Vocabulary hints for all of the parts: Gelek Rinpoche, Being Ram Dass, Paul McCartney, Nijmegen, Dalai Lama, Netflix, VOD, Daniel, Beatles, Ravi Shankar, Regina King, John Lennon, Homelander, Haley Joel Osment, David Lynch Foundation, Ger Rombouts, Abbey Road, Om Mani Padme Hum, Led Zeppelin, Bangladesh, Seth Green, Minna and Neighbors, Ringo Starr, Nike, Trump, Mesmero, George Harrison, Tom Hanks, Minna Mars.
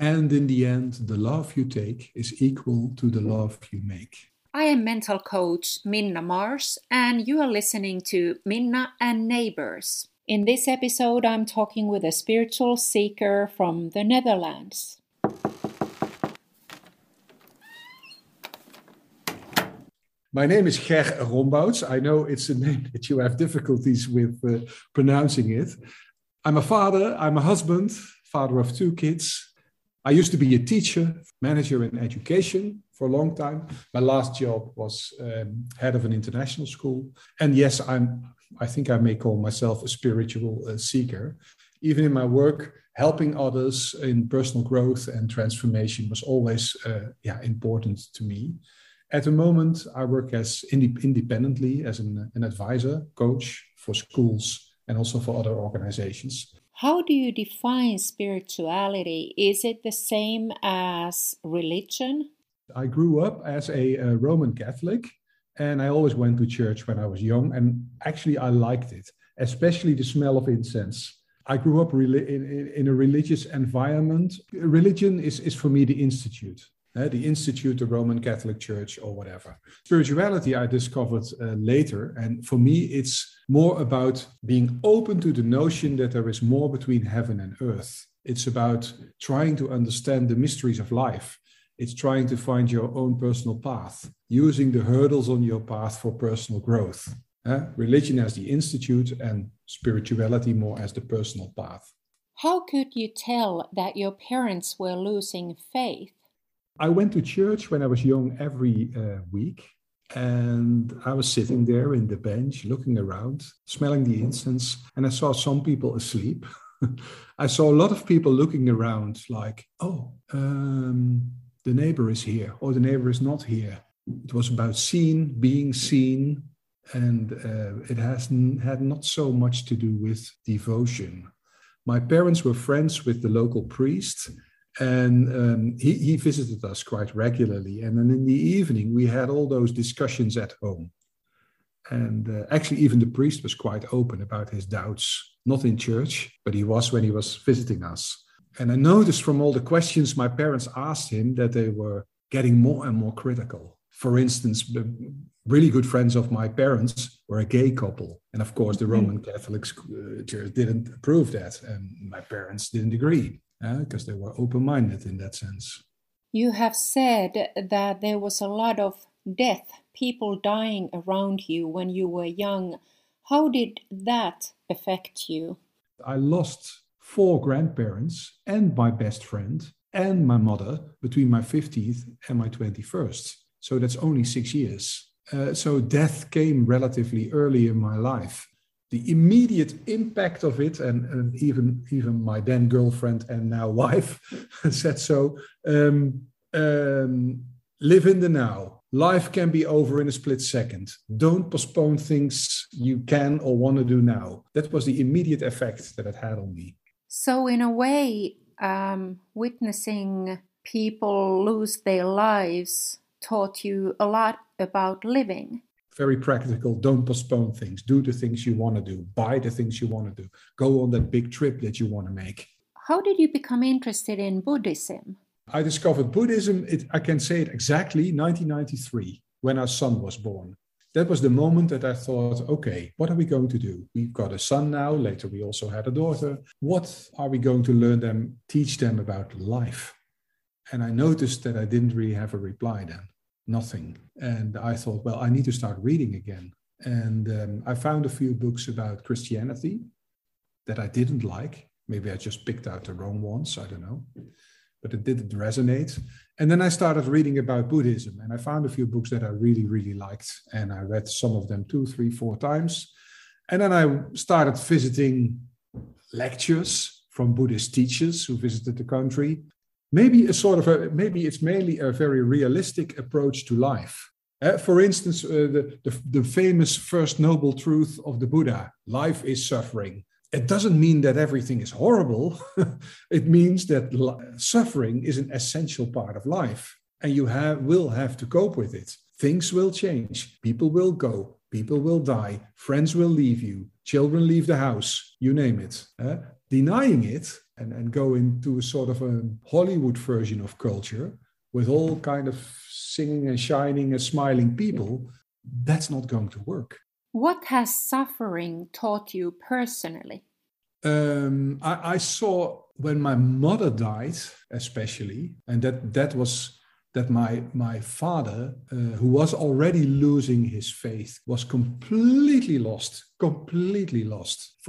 And in the end, the love you take is equal to the love you make. I am mental coach Minna Mars, and you are listening to Minna and Neighbors. In this episode, I'm talking with a spiritual seeker from the Netherlands. My name is Ger Rombouts. I know it's a name that you have difficulties with pronouncing it. I'm a father, I'm a husband, father of two kids. I used to be a teacher, manager in education for a long time. My last job was head of an international school. And yes, I think I may call myself a spiritual seeker. Even in my work, helping others in personal growth and transformation was always important to me. At the moment, I work as independently as an advisor, coach for schools and also for other organizations. How do you define spirituality? Is it the same as religion? I grew up as a Roman Catholic, and I always went to church when I was young, and actually I liked it, especially the smell of incense. I grew up in a religious environment. Religion is for me the institute. The Institute, the Roman Catholic Church, or whatever. Spirituality I discovered later, and for me it's more about being open to the notion that there is more between heaven and earth. It's about trying to understand the mysteries of life. It's trying to find your own personal path, using the hurdles on your path for personal growth. Religion as the institute and spirituality more as the personal path. How could you tell that your parents were losing faith? I went to church when I was young every week, and I was sitting there in the bench, looking around, smelling the incense, and I saw some people asleep. I saw a lot of people looking around like, the neighbor is here, or the neighbor is not here. It was about being seen, and it had not so much to do with devotion. My parents were friends with the local priest, and he visited us quite regularly. And then in the evening, we had all those discussions at home. And actually, even the priest was quite open about his doubts, not in church, but he was when he was visiting us. And I noticed from all the questions my parents asked him that they were getting more and more critical. For instance, really good friends of my parents were a gay couple. And of course, the Roman Catholic Church didn't approve that. And my parents didn't agree. Because they were open-minded in that sense. You have said that there was a lot of death, people dying around you when you were young. How did that affect you? I lost 4 grandparents and my best friend and my mother between my 15th and my 21st. So that's only 6 years. So death came relatively early in my life. The immediate impact of it, and even my then girlfriend and now wife said so, live in the now. Life can be over in a split second. Don't postpone things you can or want to do now. That was the immediate effect that it had on me. So in a way, witnessing people lose their lives taught you a lot about living. Very practical. Don't postpone things. Do the things you want to do. Buy the things you want to do. Go on that big trip that you want to make. How did you become interested in Buddhism? I discovered Buddhism, I can say it exactly, 1993, when our son was born. That was the moment that I thought, okay, what are we going to do? We've got a son now. Later, we also had a daughter. What are we going to teach them about life? And I noticed that I didn't really have a reply then. Nothing. And I thought, well, I need to start reading again. And I found a few books about Christianity that I didn't like. Maybe I just picked out the wrong ones, I don't know. But it didn't resonate. And then I started reading about Buddhism. And I found a few books that I really, really liked. And I read some of them 2, 3, 4 times. And then I started visiting lectures from Buddhist teachers who visited the country. Maybe it's mainly a very realistic approach to life. For instance, the famous First Noble Truth of the Buddha, life is suffering. It doesn't mean that everything is horrible. It means that suffering is an essential part of life, and you will have to cope with it. Things will change. People will go. People will die. Friends will leave you. Children leave the house. You name it. Denying it and go into a sort of a Hollywood version of culture with all kind of singing and shining and smiling people, that's not going to work. What has suffering taught you personally? I saw when my mother died, especially, and that was that my father, who was already losing his faith, was completely lost. For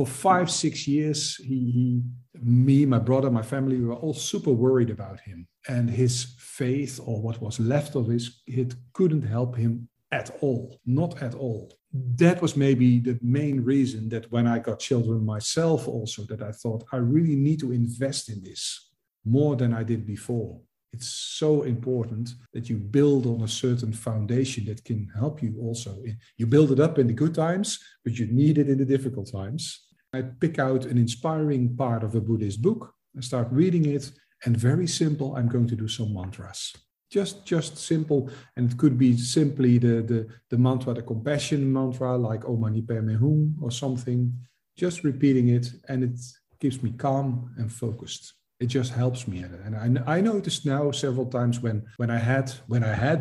5-6 years, me, my brother, my family, we were all super worried about him. And his faith, or what was left of it couldn't help him at all, not at all. That was maybe the main reason that when I got children myself also, that I thought I really need to invest in this more than I did before. It's so important that you build on a certain foundation that can help you also. You build it up in the good times, but you need it in the difficult times. I pick out an inspiring part of a Buddhist book, I start reading it, and very simple, I'm going to do some mantras. Just simple, and it could be simply the mantra, the compassion mantra, like Om Mani Padme Hum or something. Just repeating it, and it keeps me calm and focused. It just helps me. And I noticed now several times when I had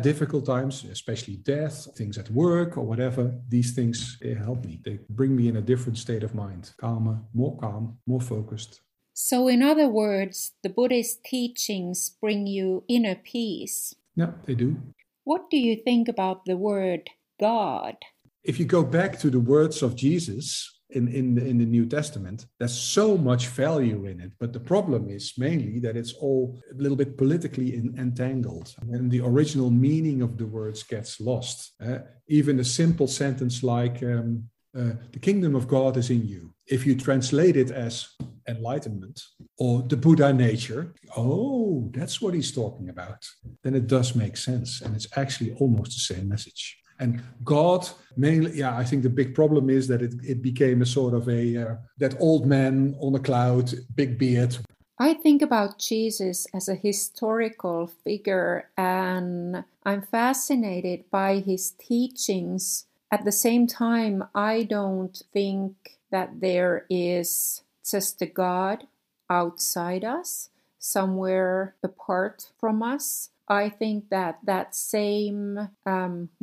difficult times, especially death, things at work or whatever, these things help me. They bring me in a different state of mind, calmer, more calm, more focused. So in other words, the Buddhist teachings bring you inner peace. Yeah, they do. What do you think about the word God? If you go back to the words of Jesus, in the New Testament, there's so much value in it. But the problem is mainly that it's all a little bit politically entangled. And the original meaning of the words gets lost. Even a simple sentence like, the kingdom of God is in you. If you translate it as enlightenment or the Buddha nature, oh, that's what he's talking about. Then it does make sense. And it's actually almost the same message. And God, mainly, yeah, I think the big problem is that it became a sort of that old man on a cloud, big beard. I think about Jesus as a historical figure, and I'm fascinated by his teachings. At the same time, I don't think that there is just a God outside us, somewhere apart from us. I think that same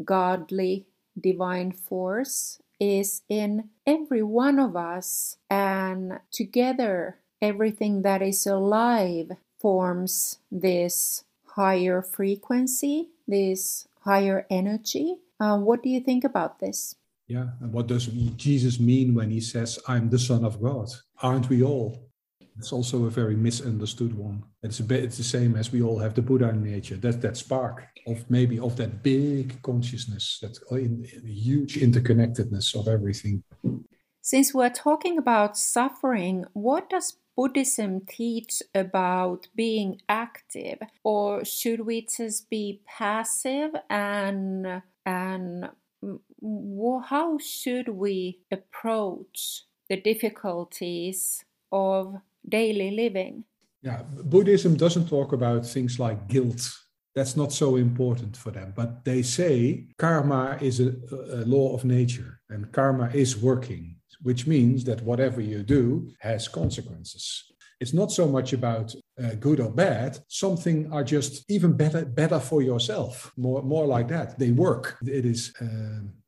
godly divine force is in every one of us, and together everything that is alive forms this higher frequency, this higher energy. What do you think about this? Yeah, and what does Jesus mean when he says, I'm the Son of God? Aren't we all? It's also a very misunderstood one. It's the same as we all have the Buddha nature. That spark of maybe of that big consciousness, that huge interconnectedness of everything. Since we're talking about suffering, what does Buddhism teach about being active? Or should we just be passive? And how should we approach the difficulties of daily living? Yeah, Buddhism doesn't talk about things like guilt. That's not so important for them. But they say karma is a law of nature, and karma is working, which means that whatever you do has consequences. It's not so much about good or bad. Something are just even better for yourself. More like that. They work. It is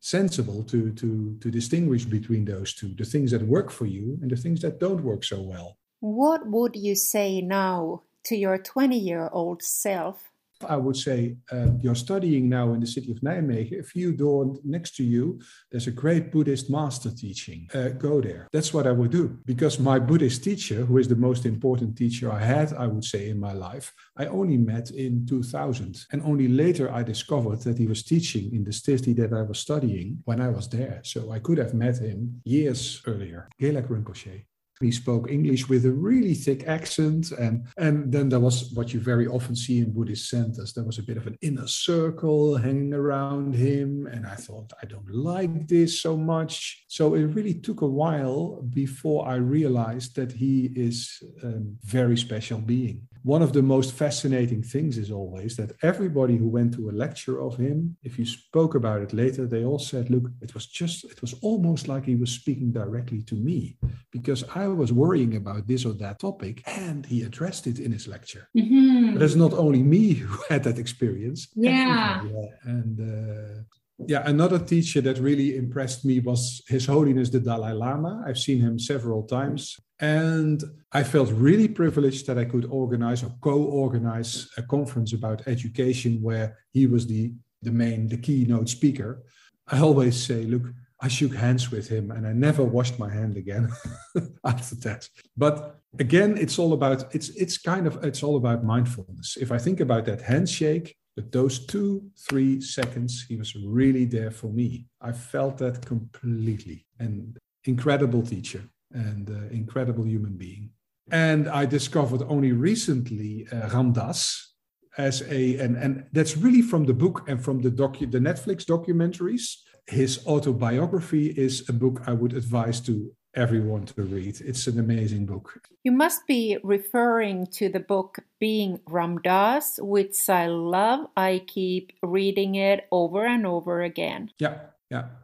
sensible to distinguish between those two: the things that work for you and the things that don't work so well. What would you say now to your 20-year-old self? I would say you're studying now in the city of Nijmegen. A few doors next to you, there's a great Buddhist master teaching. Go there. That's what I would do. Because my Buddhist teacher, who is the most important teacher I had, I would say, in my life, I only met in 2000. And only later I discovered that he was teaching in the city that I was studying when I was there. So I could have met him years earlier. Gelek Rinpoche. He spoke English with a really thick accent. And then there was what you very often see in Buddhist centers. There was a bit of an inner circle hanging around him. And I thought, I don't like this so much. So it really took a while before I realized that he is a very special being. one of the most fascinating things is always that everybody who went to a lecture of him, if you spoke about it later, they all said, look, it was almost like he was speaking directly to me because I was worrying about this or that topic and he addressed it in his lecture. Mm-hmm. But it's not only me who had that experience. Yeah. And yeah, another teacher that really impressed me was His Holiness the Dalai Lama. I've seen him several times. And I felt really privileged that I could organize or co-organize a conference about education where he was the keynote speaker. I always say, look, I shook hands with him and I never washed my hand again after that. But again, it's all about mindfulness. If I think about that handshake, but those 2-3 seconds, he was really there for me. I felt that completely. An incredible teacher and incredible human being. And I discovered only recently Ram Dass as and that's really from the book and from the Netflix documentaries. His autobiography is a book I would advise to everyone to read. It's an amazing book. You must be referring to the book Being Ram Dass, which I love. I keep reading it over and over again. Yeah.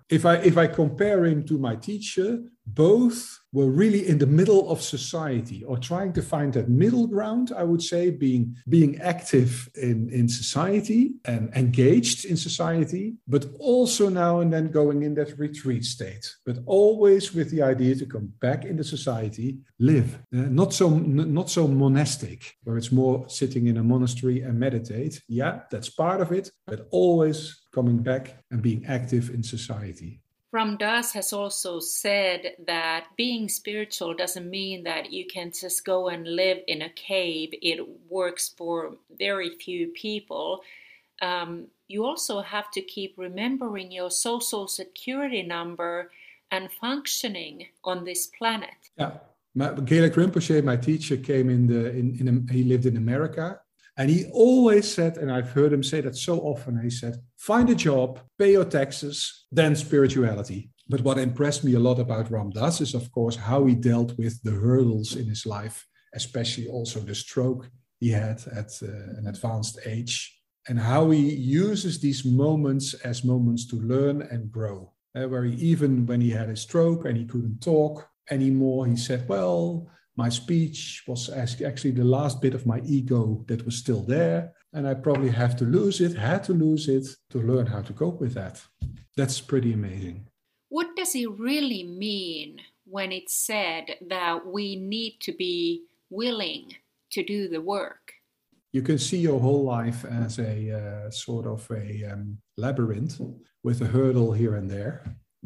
If I compare him to my teacher, both were really in the middle of society or trying to find that middle ground, I would say, being active in society and engaged in society, but also now and then going in that retreat state, but always with the idea to come back into society, live. Not so monastic, where it's more sitting in a monastery and meditate. Yeah, that's part of it, but always coming back and being active in society. Ram Dass has also said that being spiritual doesn't mean that you can just go and live in a cave. It works for very few people. You also have to keep remembering your social security number and functioning on this planet. Yeah, Gelek Rinpoche, my teacher, came he lived in America. And he always said, and I've heard him say that so often, he said, find a job, pay your taxes, then spirituality. But what impressed me a lot about Ram Dass is, of course, how he dealt with the hurdles in his life, especially also the stroke he had at an advanced age, and how he uses these moments as moments to learn and grow. Where he, even when he had a stroke and he couldn't talk anymore, he said, well, my speech was actually the last bit of my ego that was still there. And I probably had to lose it to learn how to cope with that. That's pretty amazing. What does it really mean when it's said that we need to be willing to do the work? You can see your whole life as a sort of a labyrinth with a hurdle here and there.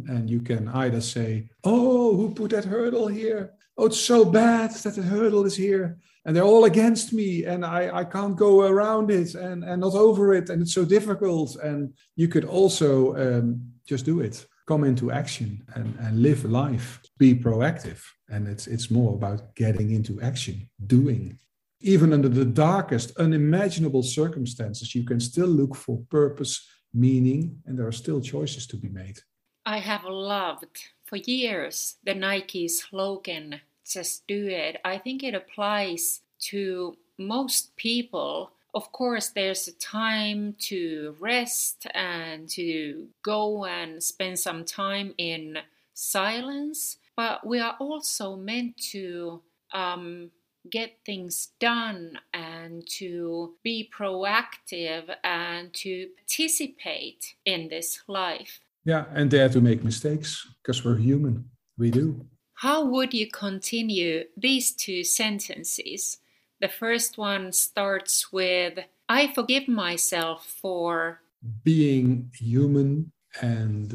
And you can either say, oh, who put that hurdle here? Oh, it's so bad that the hurdle is here. And they're all against me. And I can't go around it and not over it. And it's so difficult. And you could also just do it. Come into action and live life. Be proactive. And it's more about getting into action, doing. Even under the darkest, unimaginable circumstances, you can still look for purpose, meaning, and there are still choices to be made. I have loved for years the Nike slogan, just do it. I think it applies to most people. Of course, there's a time to rest and to go and spend some time in silence. But we are also meant to get things done and to be proactive and to participate in this life. Yeah, and dare to make mistakes, because we're human. We do. How would you continue these two sentences? The first one starts with, I forgive myself for being human and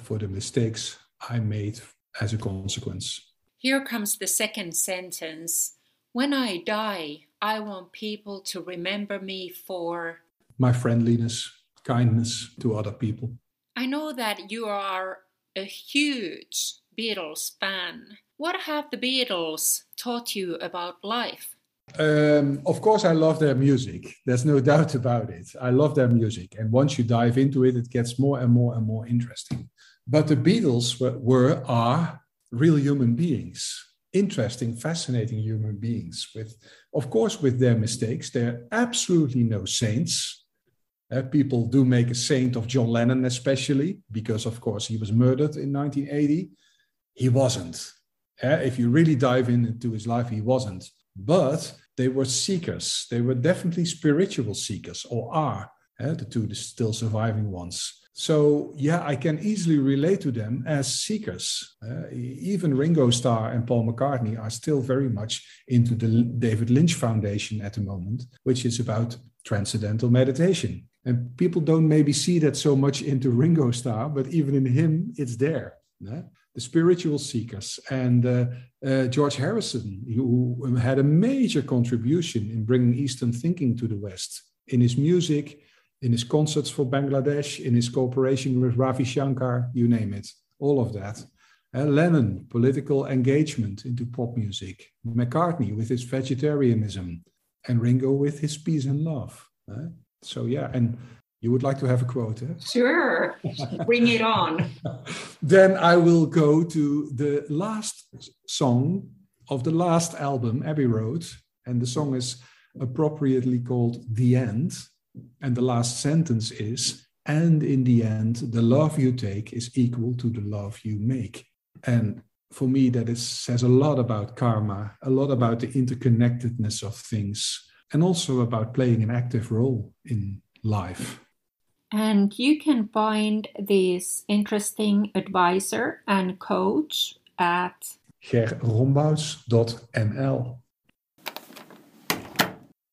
for the mistakes I made as a consequence. Here comes the second sentence. When I die, I want people to remember me for my friendliness, kindness to other people. I know that you are a huge Beatles fan. What have the Beatles taught you about life? Of course, I love their music. There's no doubt about it. I love their music. And once you dive into it, it gets more and more and more interesting. But the Beatles are real human beings interesting, fascinating human beings with, of course, with their mistakes. They're absolutely no saints. People do make a saint of John Lennon, especially because, of course, he was murdered in 1980. He wasn't. If you really dive into his life, he wasn't. But they were seekers. They were definitely spiritual seekers, or are, the two still surviving ones. So, yeah, I can easily relate to them as seekers. Even Ringo Starr and Paul McCartney are still very much into the David Lynch Foundation at the moment, which is about transcendental meditation. And people don't maybe see that so much into Ringo Starr, but even in him, it's there. Yeah? The spiritual seekers. And George Harrison, who had a major contribution in bringing Eastern thinking to the West in his music, in his concerts for Bangladesh, in his cooperation with Ravi Shankar, you name it, all of that. Lennon, political engagement into pop music. McCartney with his vegetarianism, and Ringo with his peace and love. So yeah, and you would like to have a quote? Eh? Sure, bring it on. Then I will go to the last song of the last album, Abbey Road, and the song is appropriately called The End. And the last sentence is, and in the end, the love you take is equal to the love you make. And for me, that says a lot about karma, a lot about the interconnectedness of things, and also about playing an active role in life. And you can find this interesting advisor and coach at gerrombouts.nl.